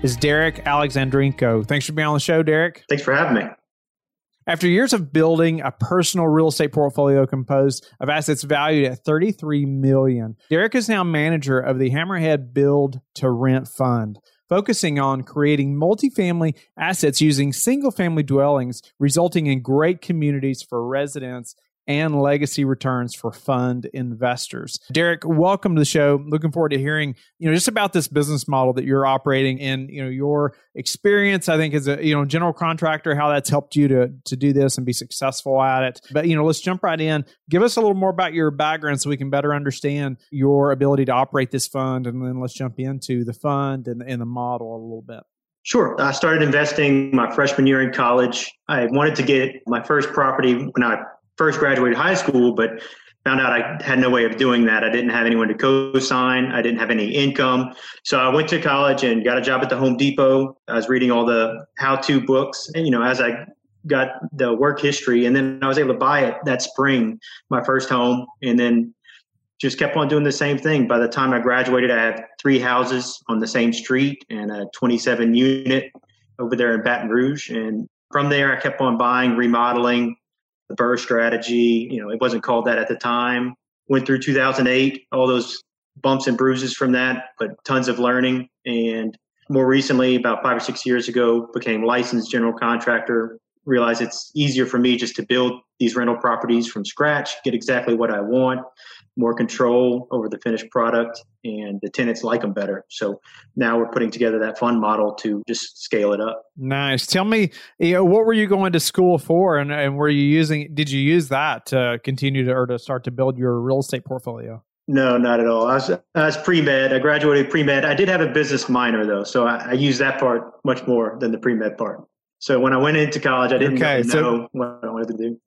is Derek Alexandrenko. Thanks for being on the show, Derek. Thanks for having me. After years of building a personal real estate portfolio composed of assets valued at $33 million, Derek is now manager of the Hammerhead Build to Rent Fund, focusing on creating multifamily assets using single-family dwellings, resulting in great communities for residents and legacy returns for fund investors. Derek, welcome to the show. Looking forward to hearing, just about this business model that you're operating and, your experience, I think, as a, general contractor, how that's helped you to do this and be successful at it. But, let's jump right in. Give us a little more about your background so we can better understand your ability to operate this fund. And then let's jump into the fund and the model a little bit. Sure. I started investing my freshman year in college. I wanted to get my first property when I first graduated high school, but found out I had no way of doing that. I didn't have anyone to co-sign. I didn't have any income. So I went to college and got a job at the Home Depot. I was reading all the how-to books. And, as I got the work history, and then I was able to buy it that spring, my first home, and then just kept on doing the same thing. By the time I graduated, I had three houses on the same street and a 27 unit over there in Baton Rouge. And from there, I kept on buying, remodeling, the BRRRR strategy, it wasn't called that at the time. Went through 2008, all those bumps and bruises from that, but tons of learning. And more recently, about 5 or 6 years ago, became licensed general contractor. Realized it's easier for me just to build these rental properties from scratch, get exactly what I want, more control over the finished product, and the tenants like them better. So now we're putting together that fund model to just scale it up. Nice. Tell me, what were you going to school for, and did you use that to continue to start to build your real estate portfolio? No, not at all. I was pre-med. I graduated pre-med. I did have a business minor though, so I used that part much more than the pre-med part. So when I went into college, I didn't know what I wanted to do.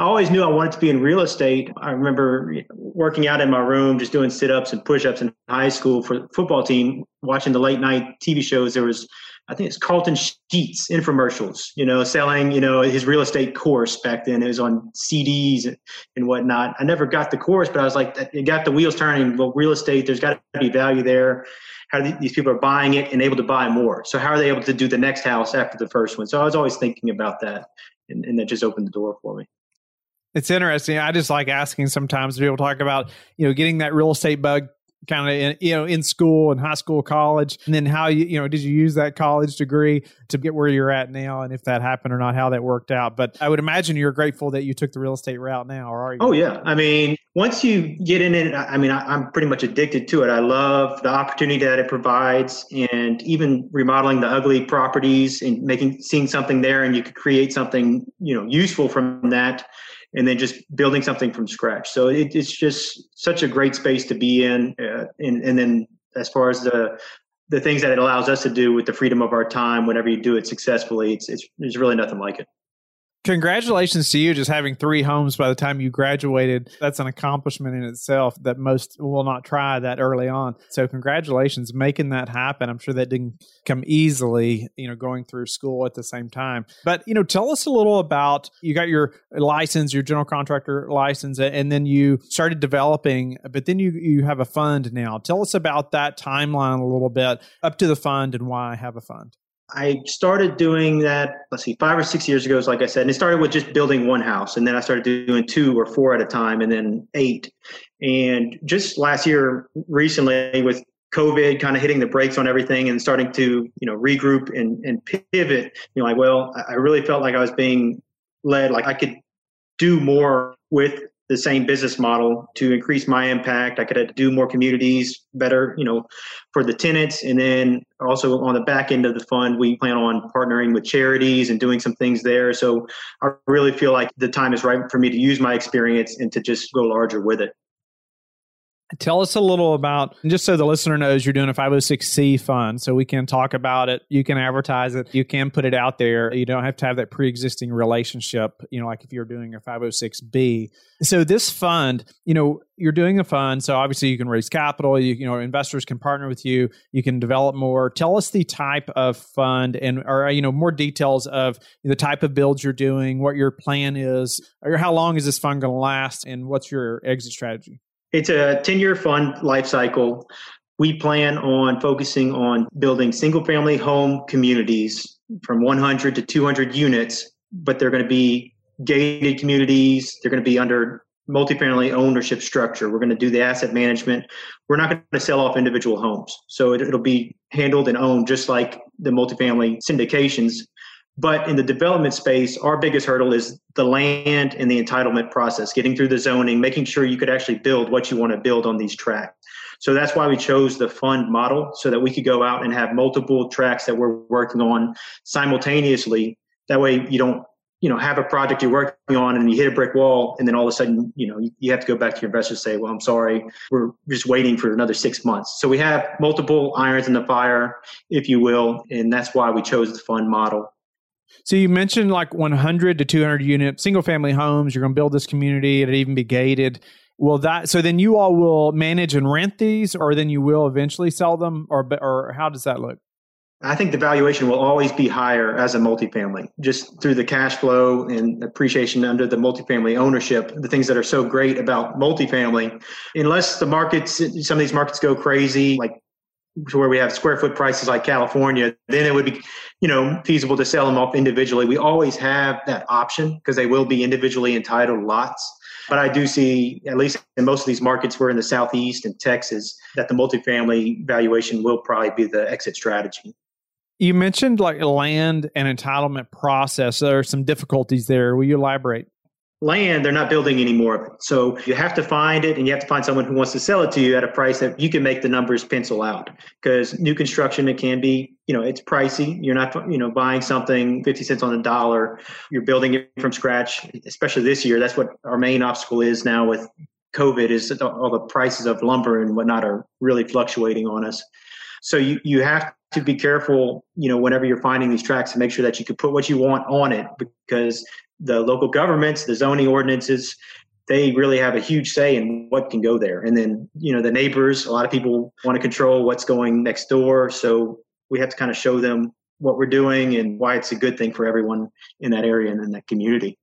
I always knew I wanted to be in real estate. I remember working out in my room, just doing sit-ups and push-ups in high school for the football team, watching the late-night TV shows. There was, I think it's Carlton Sheets infomercials, selling, his real estate course back then. It was on CDs and whatnot. I never got the course, but I was like, it got the wheels turning. Well, real estate, there's got to be value there. How these people are buying it and able to buy more. So how are they able to do the next house after the first one? So I was always thinking about that, and that just opened the door for me. It's interesting. I just like asking sometimes people talk about, getting that real estate bug kind of, in school and high school, college, and then how you did you use that college degree to get where you're at now, and if that happened or not, how that worked out. But I would imagine you're grateful that you took the real estate route now, or are you? Oh yeah. I mean, once you get in it, I'm pretty much addicted to it. I love the opportunity that it provides, and even remodeling the ugly properties and seeing something there, and you could create something, useful from that. And then just building something from scratch. So it's just such a great space to be in. And then as far as the things that it allows us to do with the freedom of our time, whenever you do it successfully, there's really nothing like it. Congratulations to you just having three homes by the time you graduated. That's an accomplishment in itself that most will not try that early on. So congratulations making that happen. I'm sure that didn't come easily, going through school at the same time. But, tell us a little about, you got your license, your general contractor license, and then you started developing, but then you have a fund now. Tell us about that timeline a little bit, up to the fund and why have a fund. I started doing that, 5 or 6 years ago, like I said, and it started with just building one house. And then I started doing 2 or 4 at a time, and then 8. And just last year, recently, with COVID kind of hitting the brakes on everything and starting to, regroup and pivot, I really felt like I was being led, like I could do more with the same business model to increase my impact. I could do more communities better, for the tenants. And then also on the back end of the fund, we plan on partnering with charities and doing some things there. So I really feel like the time is right for me to use my experience and to just go larger with it. Tell us a little about, just so the listener knows, you're doing a 506c fund, so we can talk about it. You can advertise it. You can put it out there. You don't have to have that pre-existing relationship, you know, like if you're doing a 506b. So this fund, you know, you're doing a fund, so obviously you can raise capital. You know, investors can partner with you. You can develop more. Tell us the type of fund and, or, you know, more details of the type of builds you're doing, what your plan is, or how long is this fund going to last, and what's your exit strategy? It's a 10-year fund life cycle. We plan on focusing on building single-family home communities from 100 to 200 units, but they're going to be gated communities. They're going to be under multifamily ownership structure. We're going to do the asset management. We're not going to sell off individual homes. So it'll be handled and owned just like the multifamily syndications. But in the development space, our biggest hurdle is the land and the entitlement process, getting through the zoning, making sure you could actually build what you want to build on these tracts. So that's why we chose the fund model, so that we could go out and have multiple tracts that we're working on simultaneously. That way you don't, you know, have a project you're working on and you hit a brick wall, and then all of a sudden, you know, you have to go back to your investors and say, well, I'm sorry, we're just waiting for another 6 months. So we have multiple irons in the fire, if you will, and that's why we chose the fund model. So you mentioned like 100 to 200 unit single family homes. You're going to build this community. It'd even be gated. Will that, so then you all will manage and rent these, or then you will eventually sell them, or how does that look? I think the valuation will always be higher as a multifamily, just through the cash flow and appreciation under the multifamily ownership, the things that are so great about multifamily. Unless the markets, some of these markets go crazy, like to where we have square foot prices like California, then it would be, you know, feasible to sell them off individually. We always have that option because they will be individually entitled lots. But I do see, at least in most of these markets, we're in the Southeast and Texas, that the multifamily valuation will probably be the exit strategy. You mentioned like land and entitlement process. There are some difficulties there. Will you elaborate? Land, they're not building any more of it. So you have to find it, and you have to find someone who wants to sell it to you at a price that you can make the numbers pencil out. Because new construction, it can be, you know, it's pricey. You're not, you know, buying something 50 cents on the dollar. You're building it from scratch, especially this year. That's what our main obstacle is now with COVID, is all the prices of lumber and whatnot are really fluctuating on us. So you have to be careful, you know, whenever you're finding these tracts, to make sure that you can put what you want on it, because the local governments, the zoning ordinances, they really have a huge say in what can go there. And then, you know, the neighbors, a lot of people want to control what's going next door. So we have to kind of show them what we're doing and why it's a good thing for everyone in that area and in that community.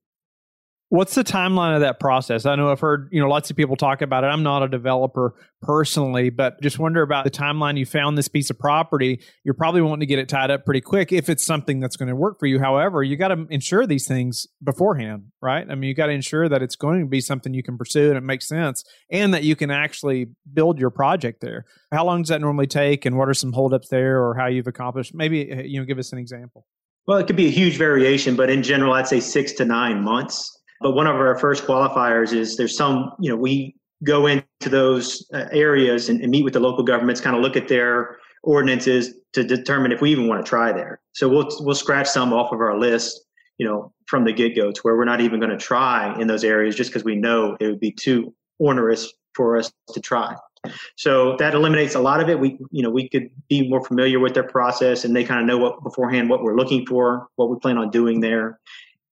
What's the timeline of that process? I know I've heard, you know, lots of people talk about it. I'm not a developer personally, but just wonder about the timeline. You found this piece of property. You're probably wanting to get it tied up pretty quick if it's something that's going to work for you. However, you got to insure these things beforehand, right? I mean, you got to ensure that it's going to be something you can pursue and it makes sense, and that you can actually build your project there. How long does that normally take, and what are some holdups there, or how you've accomplished? Maybe, you know, give us an example. Well, it could be a huge variation, but in general, I'd say 6 to 9 months. But one of our first qualifiers is there's some, you know, we go into those areas and meet with the local governments, kind of look at their ordinances to determine if we even want to try there. So we'll scratch some off of our list, you know, from the get-go, to where we're not even going to try in those areas just because we know it would be too onerous for us to try. So that eliminates a lot of it. We could be more familiar with their process, and they kind of know what beforehand what we're looking for, what we plan on doing there.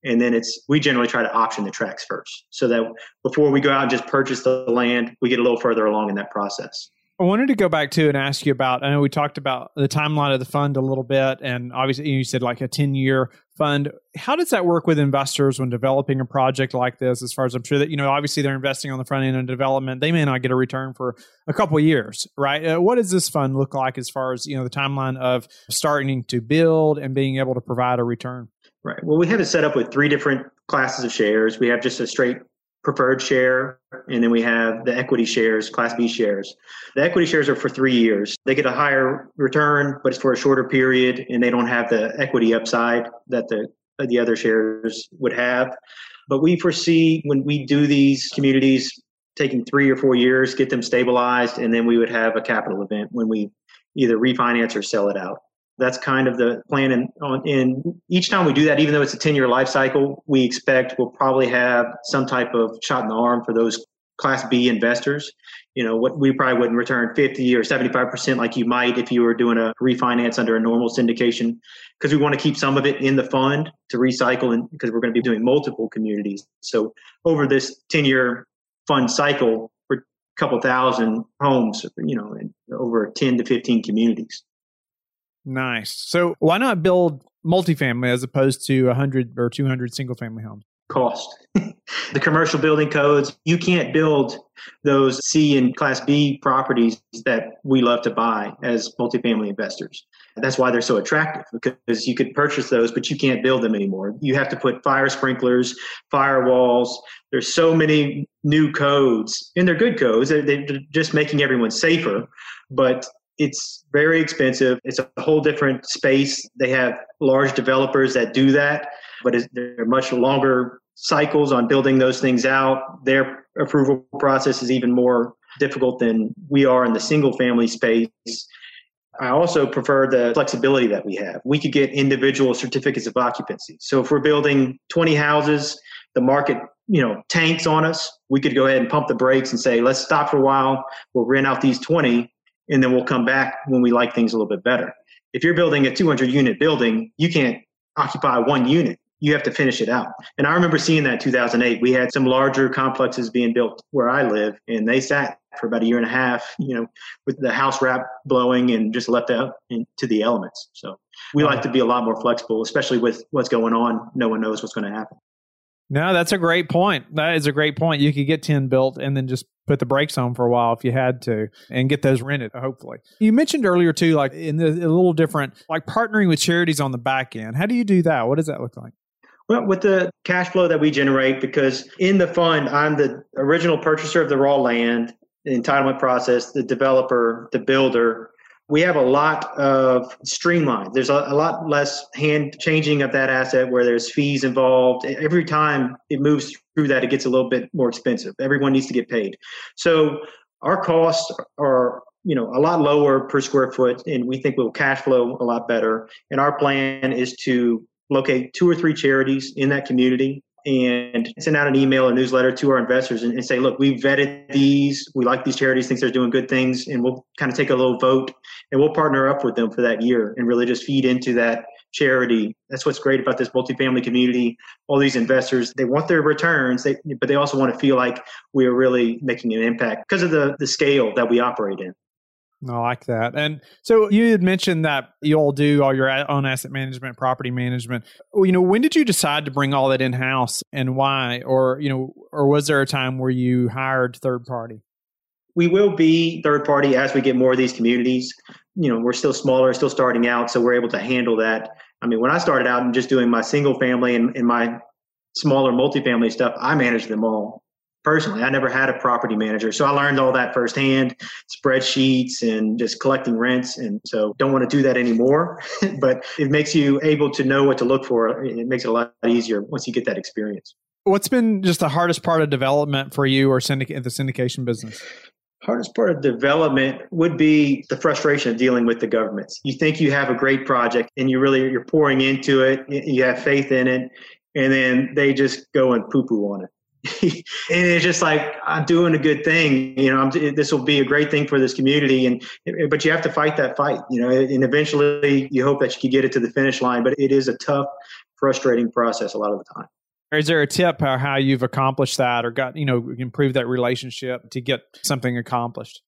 And then we generally try to option the tracts first, so that before we go out and just purchase the land, we get a little further along in that process. I wanted to go back to and ask you about, I know we talked about the timeline of the fund a little bit, and obviously you said like a 10-year fund. How does that work with investors when developing a project like this? As far as, I'm sure that, you know, obviously they're investing on the front end of development. They may not get a return for a couple of years, right? What does this fund look like as far as, you know, the timeline of starting to build and being able to provide a return? Right. Well, we have it set up with 3 different classes of shares. We have just a straight preferred share, and then we have the equity shares, Class B shares. The equity shares are for 3 years. They get a higher return, but it's for a shorter period, and they don't have the equity upside that the other shares would have. But we foresee, when we do these communities, taking 3 or 4 years, get them stabilized, and then we would have a capital event when we either refinance or sell it out. That's kind of the plan. And each time we do that, even though it's a 10-year life cycle, we expect we'll probably have some type of shot in the arm for those Class B investors. You know, what we probably wouldn't return 50 or 75% like you might if you were doing a refinance under a normal syndication, because we want to keep some of it in the fund to recycle, and because we're going to be doing multiple communities. So over this 10-year fund cycle, we're a couple thousand homes, you know, in over 10 to 15 communities. Nice. So why not build multifamily as opposed to 100 or 200 single family homes? Cost. The commercial building codes, you can't build those C and Class B properties that we love to buy as multifamily investors. That's why they're so attractive, because you could purchase those, but you can't build them anymore. You have to put fire sprinklers, firewalls. There's so many new codes, and they're good codes. They're just making everyone safer, but it's very expensive. It's a whole different space. They have large developers that do that, but there are much longer cycles on building those things out. Their approval process is even more difficult than we are in the single family space. I also prefer the flexibility that we have. We could get individual certificates of occupancy. So if we're building 20 houses, the market, you know, tanks on us, we could go ahead and pump the brakes and say, let's stop for a while. We'll rent out these 20, and then we'll come back when we like things a little bit better. If you're building a 200-unit building, you can't occupy one unit. You have to finish it out. And I remember seeing that in 2008. We had some larger complexes being built where I live, and they sat for about a year and a half, you know, with the house wrap blowing and just left out to the elements. So we like to be a lot more flexible, especially with what's going on. No one knows what's going to happen. No, that's a great point. That is a great point. You could get 10 built and then just put the brakes on for a while if you had to and get those rented, hopefully. You mentioned earlier too, like in a little different, like partnering with charities on the back end. How do you do that? What does that look like? Well, with the cash flow that we generate, because in the fund, I'm the original purchaser of the raw land, the entitlement process, the developer, the builder. We have a lot of streamline. There's a lot less hand changing of that asset where there's fees involved. Every time it moves through that, it gets a little bit more expensive. Everyone needs to get paid. So our costs are, you know, a lot lower per square foot, and we think we'll cash flow a lot better. And our plan is to locate 2 or 3 charities in that community and send out an email or newsletter to our investors and say, look, we vetted these. We like these charities, think they're doing good things, and we'll kind of take a little vote, and we'll partner up with them for that year and really just feed into that charity. That's what's great about this multifamily community. All these investors, they want their returns, but they also want to feel like we are really making an impact because of the scale that we operate in. I like that. And so you had mentioned that you all do all your own asset management, property management. You know, when did you decide to bring all that in-house and why? Or, you know, or was there a time where you hired third party? We will be third party as we get more of these communities. You know, we're still smaller, still starting out, so we're able to handle that. I mean, when I started out and just doing my single family and my smaller multifamily stuff, I managed them all. Personally, I never had a property manager. So I learned all that firsthand, spreadsheets and just collecting rents. And so don't want to do that anymore, but it makes you able to know what to look for. It makes it a lot easier once you get that experience. What's been just the hardest part of development for you or the syndication business? Hardest part of development would be the frustration of dealing with the governments. You think you have a great project and you're pouring into it. You have faith in it. And then they just go and poo-poo on it. And it's just like, I'm doing a good thing, you know, this will be a great thing for this community. But you have to fight that fight, you know, and eventually you hope that you can get it to the finish line, but it is a tough, frustrating process a lot of the time. Is there a tip on how you've accomplished that or got, you know, improved that relationship to get something accomplished?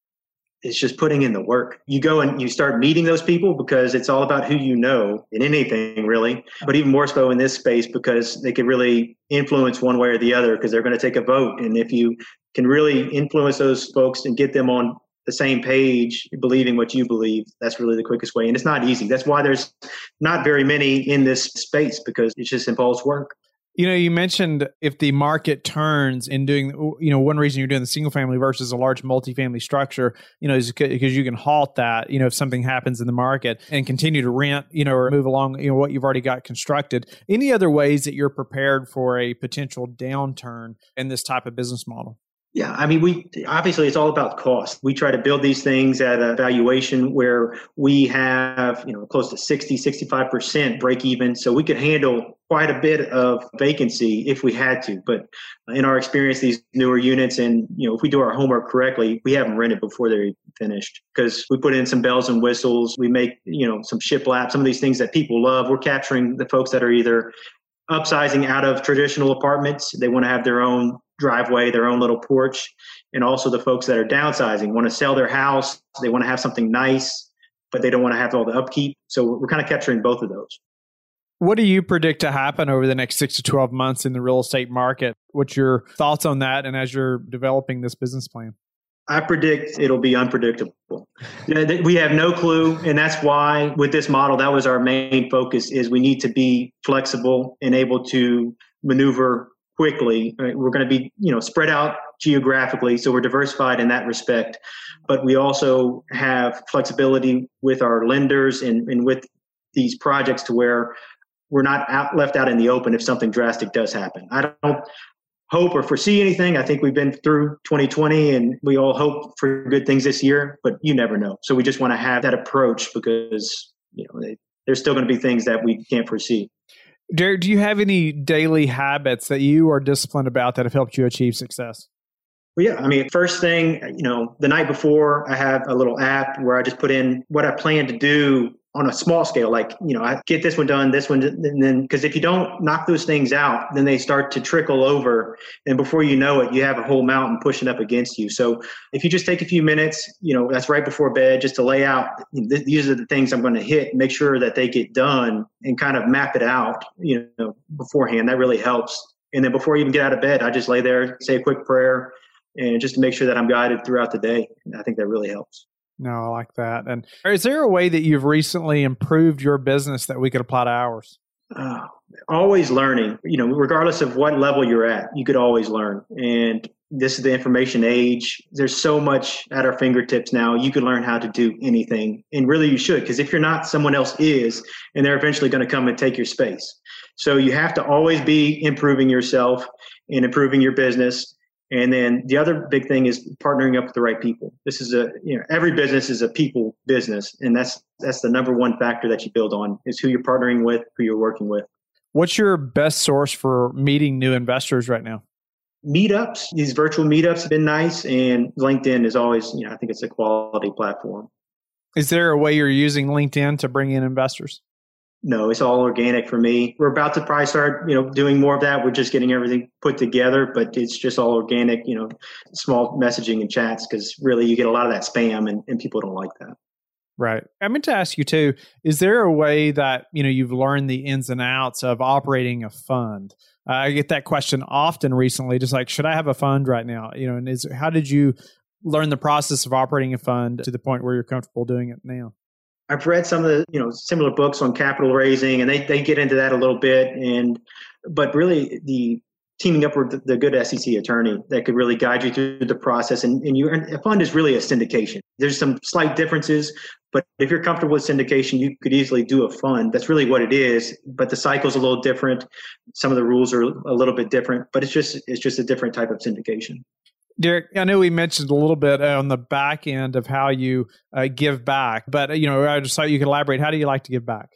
It's just putting in the work. You go and you start meeting those people because it's all about who you know in anything really, but even more so in this space because they can really influence one way or the other because they're going to take a vote. And if you can really influence those folks and get them on the same page, believing what you believe, that's really the quickest way. And it's not easy. That's why there's not very many in this space because it just involves work. You know, you mentioned if the market turns in doing, you know, one reason you're doing the single family versus a large multifamily structure, you know, is because you can halt that, you know, if something happens in the market and continue to rent, you know, or move along, you know, what you've already got constructed. Any other ways that you're prepared for a potential downturn in this type of business model? Yeah, I mean, we obviously it's all about cost. We try to build these things at a valuation where we have, you know, close to 60, 65% break even. So we could handle quite a bit of vacancy if we had to. But in our experience, these newer units, and, you know, if we do our homework correctly, we have them rented before they're finished because we put in some bells and whistles. We make, you know, some shiplap, some of these things that people love. We're capturing the folks that are either upsizing out of traditional apartments. They want to have their own driveway, their own little porch. And also the folks that are downsizing, want to sell their house. They want to have something nice, but they don't want to have all the upkeep. So we're kind of capturing both of those. What do you predict to happen over the next 6 to 12 months in the real estate market? What's your thoughts on that? And as you're developing this business plan? I predict it'll be unpredictable. We have no clue. And that's why with this model, that was our main focus, is we need to be flexible and able to maneuver quickly. We're going to be, you know, spread out geographically. So we're diversified in that respect, but we also have flexibility with our lenders and with these projects to where we're not left out in the open if something drastic does happen. I don't hope or foresee anything. I think we've been through 2020 and we all hope for good things this year, but you never know. So we just want to have that approach because, you know, there's still going to be things that we can't foresee. Derek, do you have any daily habits that you are disciplined about that have helped you achieve success? Well, yeah. I mean, first thing, you know, the night before, I have a little app where I just put in what I plan to do on a small scale. Like, you know, I get this one done, this one, and then, because if you don't knock those things out, then they start to trickle over. And before you know it, you have a whole mountain pushing up against you. So if you just take a few minutes, you know, that's right before bed, just to lay out, these are the things I'm going to hit, make sure that they get done and kind of map it out, you know, beforehand, that really helps. And then before you even get out of bed, I just lay there, say a quick prayer, and just to make sure that I'm guided throughout the day. And I think that really helps. No, I like that. And is there a way that you've recently improved your business that we could apply to ours? Always learning, you know, regardless of what level you're at, you could always learn. And this is the information age. There's so much at our fingertips now. You can learn how to do anything. And really you should, because if you're not, someone else is, and they're eventually going to come and take your space. So you have to always be improving yourself and improving your business. And then the other big thing is partnering up with the right people. This is a, you know, every business is a people business. And that's the number one factor that you build on, is who you're partnering with, who you're working with. What's your best source for meeting new investors right now? Meetups, these virtual meetups have been nice. And LinkedIn is always, you know, I think it's a quality platform. Is there a way you're using LinkedIn to bring in investors? No, it's all organic for me. We're about to probably start, you know, doing more of that. We're just getting everything put together, but it's just all organic, you know, small messaging and chats, because really you get a lot of that spam and people don't like that. Right. I meant to ask you too, is there a way that, you know, you've learned the ins and outs of operating a fund? I get that question often recently, just like, should I have a fund right now? You know, and how did you learn the process of operating a fund to the point where you're comfortable doing it now? I've read some of the, you know, similar books on capital raising, and they get into that a little bit. But really the teaming up with the good SEC attorney that could really guide you through the process. And a fund is really a syndication. There's some slight differences, but if you're comfortable with syndication, you could easily do a fund. That's really what it is, but the cycle's a little different. Some of the rules are a little bit different, but it's just a different type of syndication. Derek, I know we mentioned a little bit on the back end of how you give back, but, you know, I just thought you could elaborate. How do you like to give back?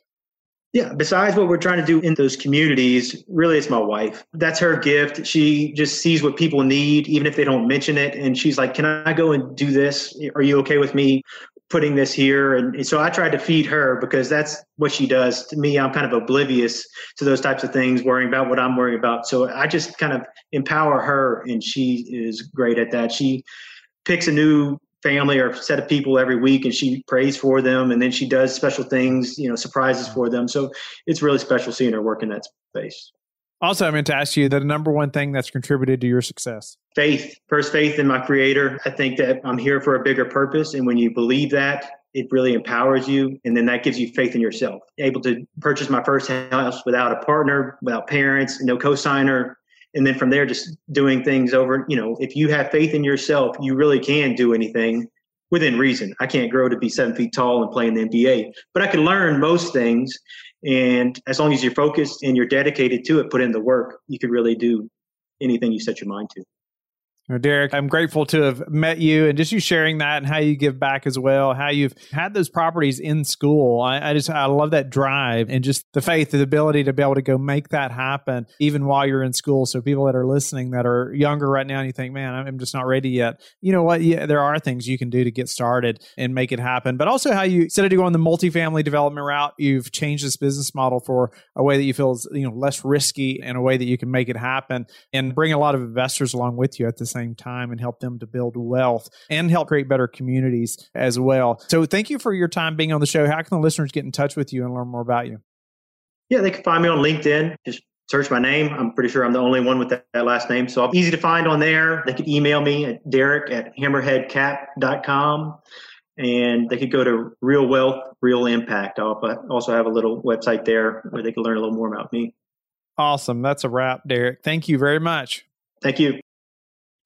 Yeah. Besides what we're trying to do in those communities, really it's my wife. That's her gift. She just sees what people need, even if they don't mention it. And she's like, can I go and do this? Are you okay with me putting this here? And so I tried to feed her because that's what she does. To me, I'm kind of oblivious to those types of things, worrying about what I'm worrying about. So I just kind of empower her, and she is great at that. She picks a new family or set of people every week, and she prays for them. And then she does special things, you know, surprises for them. So it's really special seeing her work in that space. Also, I meant to ask you the number one thing that's contributed to your success. Faith. First, faith in my creator. I think that I'm here for a bigger purpose. And when you believe that, it really empowers you. And then that gives you faith in yourself. Able to purchase my first house without a partner, without parents, no cosigner. And then from there, just doing things over, you know, if you have faith in yourself, you really can do anything within reason. I can't grow to be 7 feet tall and play in the NBA, but I can learn most things. And as long as you're focused and you're dedicated to it, put in the work, you could really do anything you set your mind to. Derek, I'm grateful to have met you and just you sharing that and how you give back as well, how you've had those properties in school. I love that drive and just the faith, the ability to be able to go make that happen even while you're in school. So people that are listening that are younger right now and you think, man, I'm just not ready yet. You know what? Yeah, there are things you can do to get started and make it happen. But also how you, instead of going the multifamily development route, you've changed this business model for a way that you feel is less risky and a way that you can make it happen and bring a lot of investors along with you at the same time and help them to build wealth and help create better communities as well. So thank you for your time being on the show. How can the listeners get in touch with you and learn more about you? Yeah, they can find me on LinkedIn. Just search my name. I'm pretty sure I'm the only one with that last name. So I'm easy to find on there. They can email me at derek@hammerheadcap.com. And they could go to Real Wealth, Real Impact. I also have a little website there where they can learn a little more about me. Awesome. That's a wrap, Derek. Thank you very much. Thank you.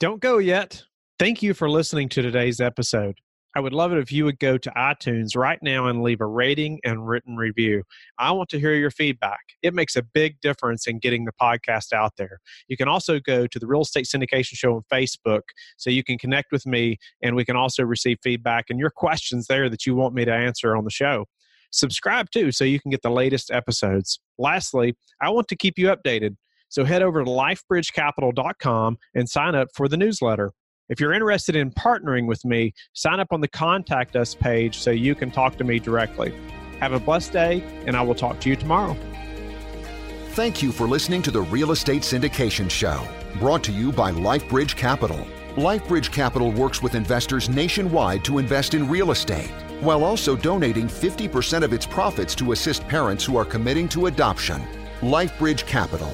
Don't go yet. Thank you for listening to today's episode. I would love it if you would go to iTunes right now and leave a rating and written review. I want to hear your feedback. It makes a big difference in getting the podcast out there. You can also go to the Real Estate Syndication Show on Facebook so you can connect with me and we can also receive feedback and your questions there that you want me to answer on the show. Subscribe too so you can get the latest episodes. Lastly, I want to keep you updated. So head over to lifebridgecapital.com and sign up for the newsletter. If you're interested in partnering with me, sign up on the Contact Us page so you can talk to me directly. Have a blessed day, and I will talk to you tomorrow. Thank you for listening to the Real Estate Syndication Show, brought to you by LifeBridge Capital. LifeBridge Capital works with investors nationwide to invest in real estate, while also donating 50% of its profits to assist parents who are committing to adoption. LifeBridge Capital.